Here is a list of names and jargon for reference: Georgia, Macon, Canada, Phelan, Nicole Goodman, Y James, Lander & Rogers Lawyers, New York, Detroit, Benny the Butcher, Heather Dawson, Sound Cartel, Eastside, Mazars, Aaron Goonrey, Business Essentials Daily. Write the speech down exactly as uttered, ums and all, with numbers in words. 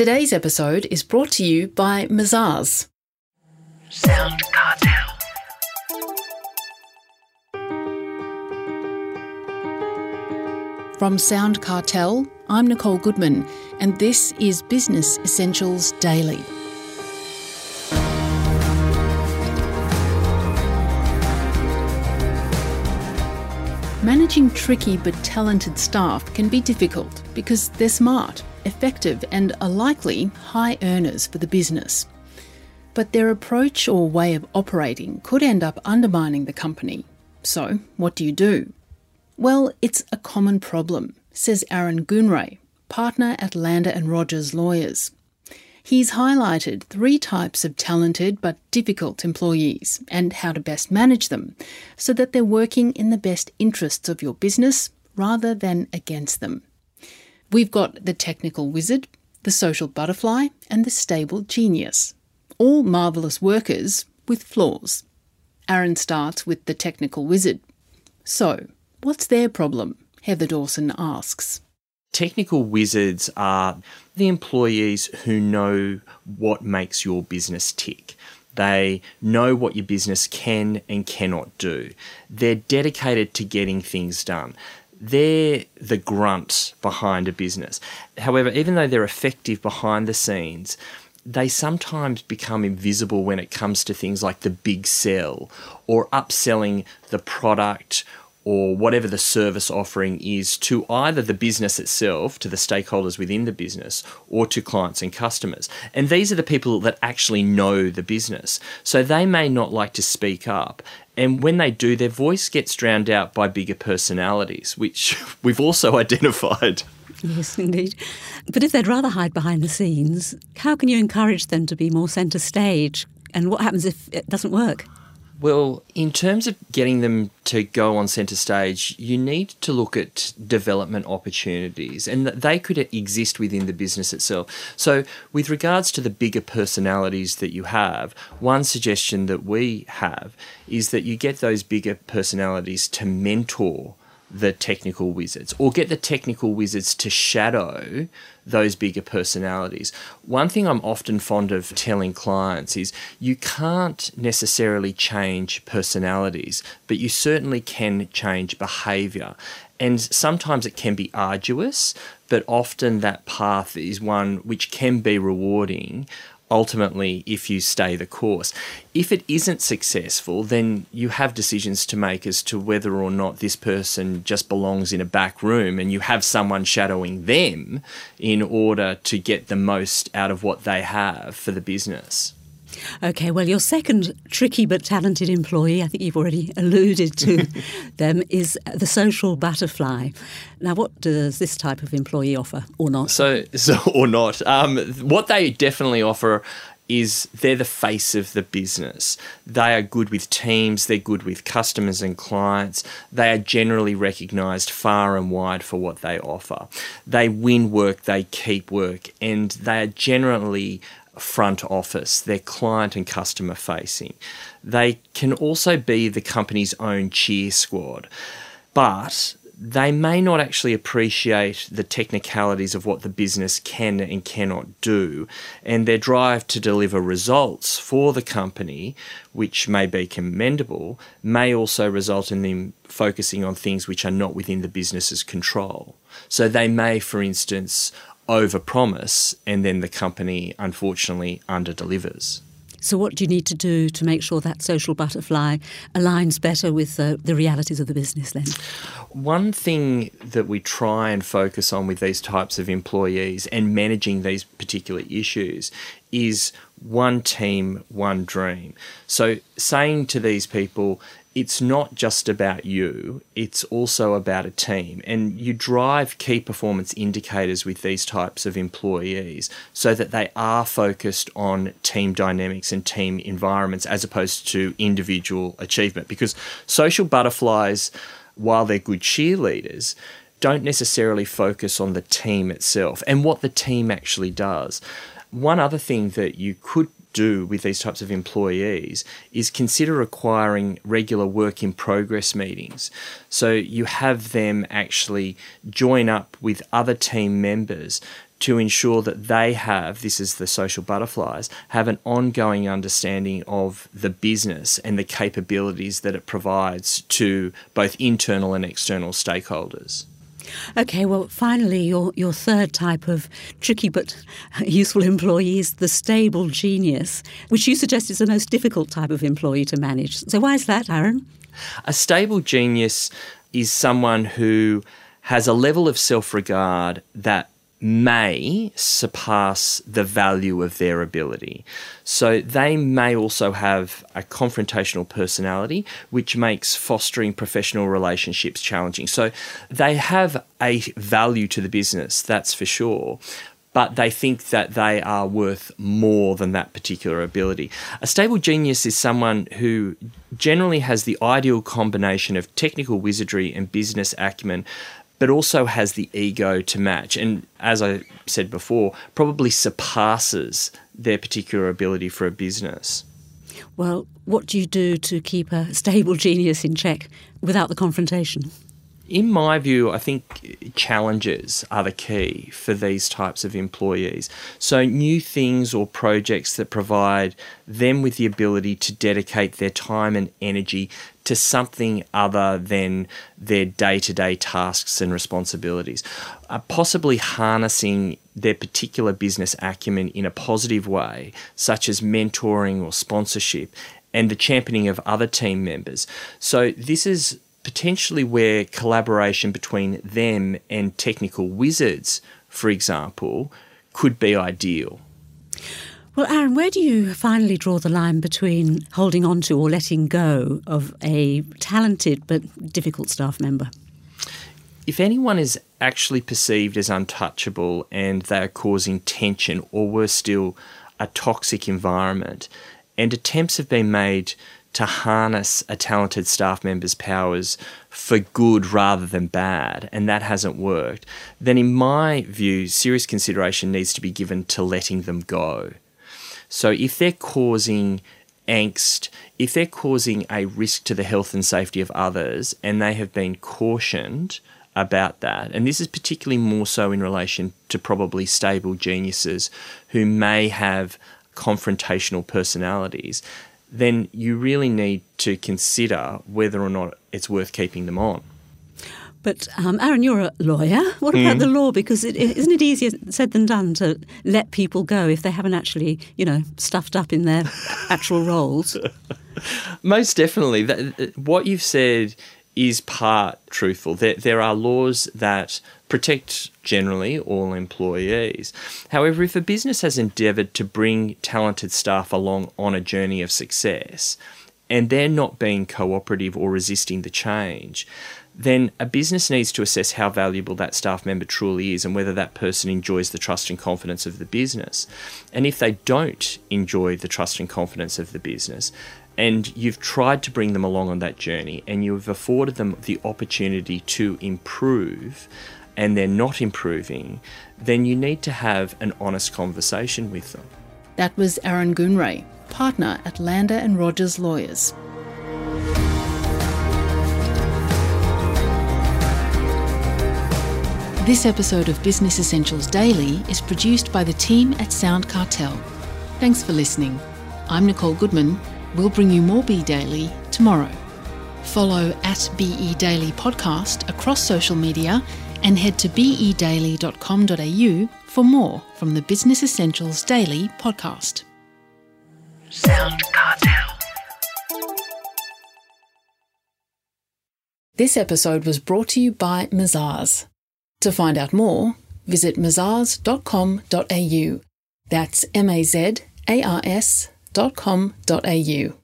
Today's episode is brought to you by Mazars. Sound Cartel. From Sound Cartel, I'm Nicole Goodman, and this is Business Essentials Daily. Managing tricky but talented staff can be difficult because they're smart, effective, and are likely high earners for the business. But their approach or way of operating could end up undermining the company. So, what do you do? Well, it's a common problem, says Aaron Goonrey, partner at Lander and Rogers Lawyers. He's highlighted three types of talented but difficult employees and how to best manage them so that they're working in the best interests of your business rather than against them. We've got the technical wizard, the social butterfly, and the stable genius, all marvellous workers with flaws. Aaron starts with the technical wizard. So, what's their problem? Heather Dawson asks. Technical wizards are the employees who know what makes your business tick. They know what your business can and cannot do. They're dedicated to getting things done. They're the grunt behind a business. However, even though they're effective behind the scenes, they sometimes become invisible when it comes to things like the big sell or upselling the product or whatever the service offering is to either the business itself, to the stakeholders within the business, or to clients and customers. And these are the people that actually know the business. So they may not like to speak up. And when they do, their voice gets drowned out by bigger personalities, which we've also identified. Yes, indeed. But if they'd rather hide behind the scenes, how can you encourage them to be more centre stage? And what happens if it doesn't work? Well, in terms of getting them to go on centre stage, you need to look at development opportunities, and they could exist within the business itself. So with regards to the bigger personalities that you have, one suggestion that we have is that you get those bigger personalities to mentor the technical wizards, or get the technical wizards to shadow those bigger personalities. One thing I'm often fond of telling clients is you can't necessarily change personalities, but you certainly can change behaviour. And sometimes it can be arduous, but often that path is one which can be rewarding, ultimately, if you stay the course. If it isn't successful, then you have decisions to make as to whether or not this person just belongs in a back room and you have someone shadowing them in order to get the most out of what they have for the business. Okay, well, your second tricky but talented employee, I think you've already alluded to them, is the social butterfly. Now, what does this type of employee offer, or not? So, so or not. Um, what they definitely offer is they're the face of the business. They are good with teams, they're good with customers and clients. They are generally recognised far and wide for what they offer. They win work, they keep work, and they are generally front office, they're client and customer facing. They can also be the company's own cheer squad, but they may not actually appreciate the technicalities of what the business can and cannot do, and their drive to deliver results for the company, which may be commendable, may also result in them focusing on things which are not within the business's control. So they may, for instance, overpromise, and then the company, unfortunately, underdelivers. So what do you need to do to make sure that social butterfly aligns better with uh, the realities of the business then? One thing that we try and focus on with these types of employees and managing these particular issues is one team, one dream. So saying to these people, it's not just about you, it's also about a team. And you drive key performance indicators with these types of employees so that they are focused on team dynamics and team environments as opposed to individual achievement. Because social butterflies, while they're good cheerleaders, don't necessarily focus on the team itself and what the team actually does. One other thing that you could do with these types of employees is consider acquiring regular work in progress meetings. So you have them actually join up with other team members to ensure that they have, this is the social butterflies, have an ongoing understanding of the business and the capabilities that it provides to both internal and external stakeholders. Okay, well, finally, your your third type of tricky but useful employee is the stable genius, which you suggest is the most difficult type of employee to manage. So why is that, Aaron? A stable genius is someone who has a level of self-regard that may surpass the value of their ability. So they may also have a confrontational personality, which makes fostering professional relationships challenging. So they have a value to the business, that's for sure, but they think that they are worth more than that particular ability. A stable genius is someone who generally has the ideal combination of technical wizardry and business acumen, but also has the ego to match. And as I said before, probably surpasses their particular ability for a business. Well, what do you do to keep a stable genius in check without the confrontation? In my view, I think challenges are the key for these types of employees. So new things or projects that provide them with the ability to dedicate their time and energy to something other than their day-to-day tasks and responsibilities, uh, possibly harnessing their particular business acumen in a positive way, such as mentoring or sponsorship, and the championing of other team members. So this is potentially where collaboration between them and technical wizards, for example, could be ideal. Well, Aaron, where do you finally draw the line between holding on to or letting go of a talented but difficult staff member? If anyone is actually perceived as untouchable and they are causing tension, or worse still, a toxic environment, and attempts have been made to harness a talented staff member's powers for good rather than bad, and that hasn't worked, then in my view, serious consideration needs to be given to letting them go. So if they're causing angst, if they're causing a risk to the health and safety of others, and they have been cautioned about that, and this is particularly more so in relation to probably stable geniuses who may have confrontational personalities, then you really need to consider whether or not it's worth keeping them on. But um, Aaron, you're a lawyer. What about mm. the law? Because it, isn't it easier said than done to let people go if they haven't actually, you know, stuffed up in their actual roles? Most definitely. That, what you've said is part truthful. There, there are laws that protect generally all employees. However, if a business has endeavoured to bring talented staff along on a journey of success and they're not being cooperative or resisting the change, then a business needs to assess how valuable that staff member truly is and whether that person enjoys the trust and confidence of the business. And if they don't enjoy the trust and confidence of the business, and you've tried to bring them along on that journey and you've afforded them the opportunity to improve and they're not improving, then you need to have an honest conversation with them. That was Aaron Goonrey, partner at Lander and Rogers Lawyers. This episode of Business Essentials Daily is produced by the team at Sound Cartel. Thanks for listening. I'm Nicole Goodman. We'll bring you more Be Daily tomorrow. Follow at B E Daily Podcast across social media and head to b e daily dot com dot a u for more from the Business Essentials Daily Podcast. Sound Cartel. This episode was brought to you by Mazars. To find out more, visit mazars dot com dot a u. That's M A Z A R S dot com dot a u.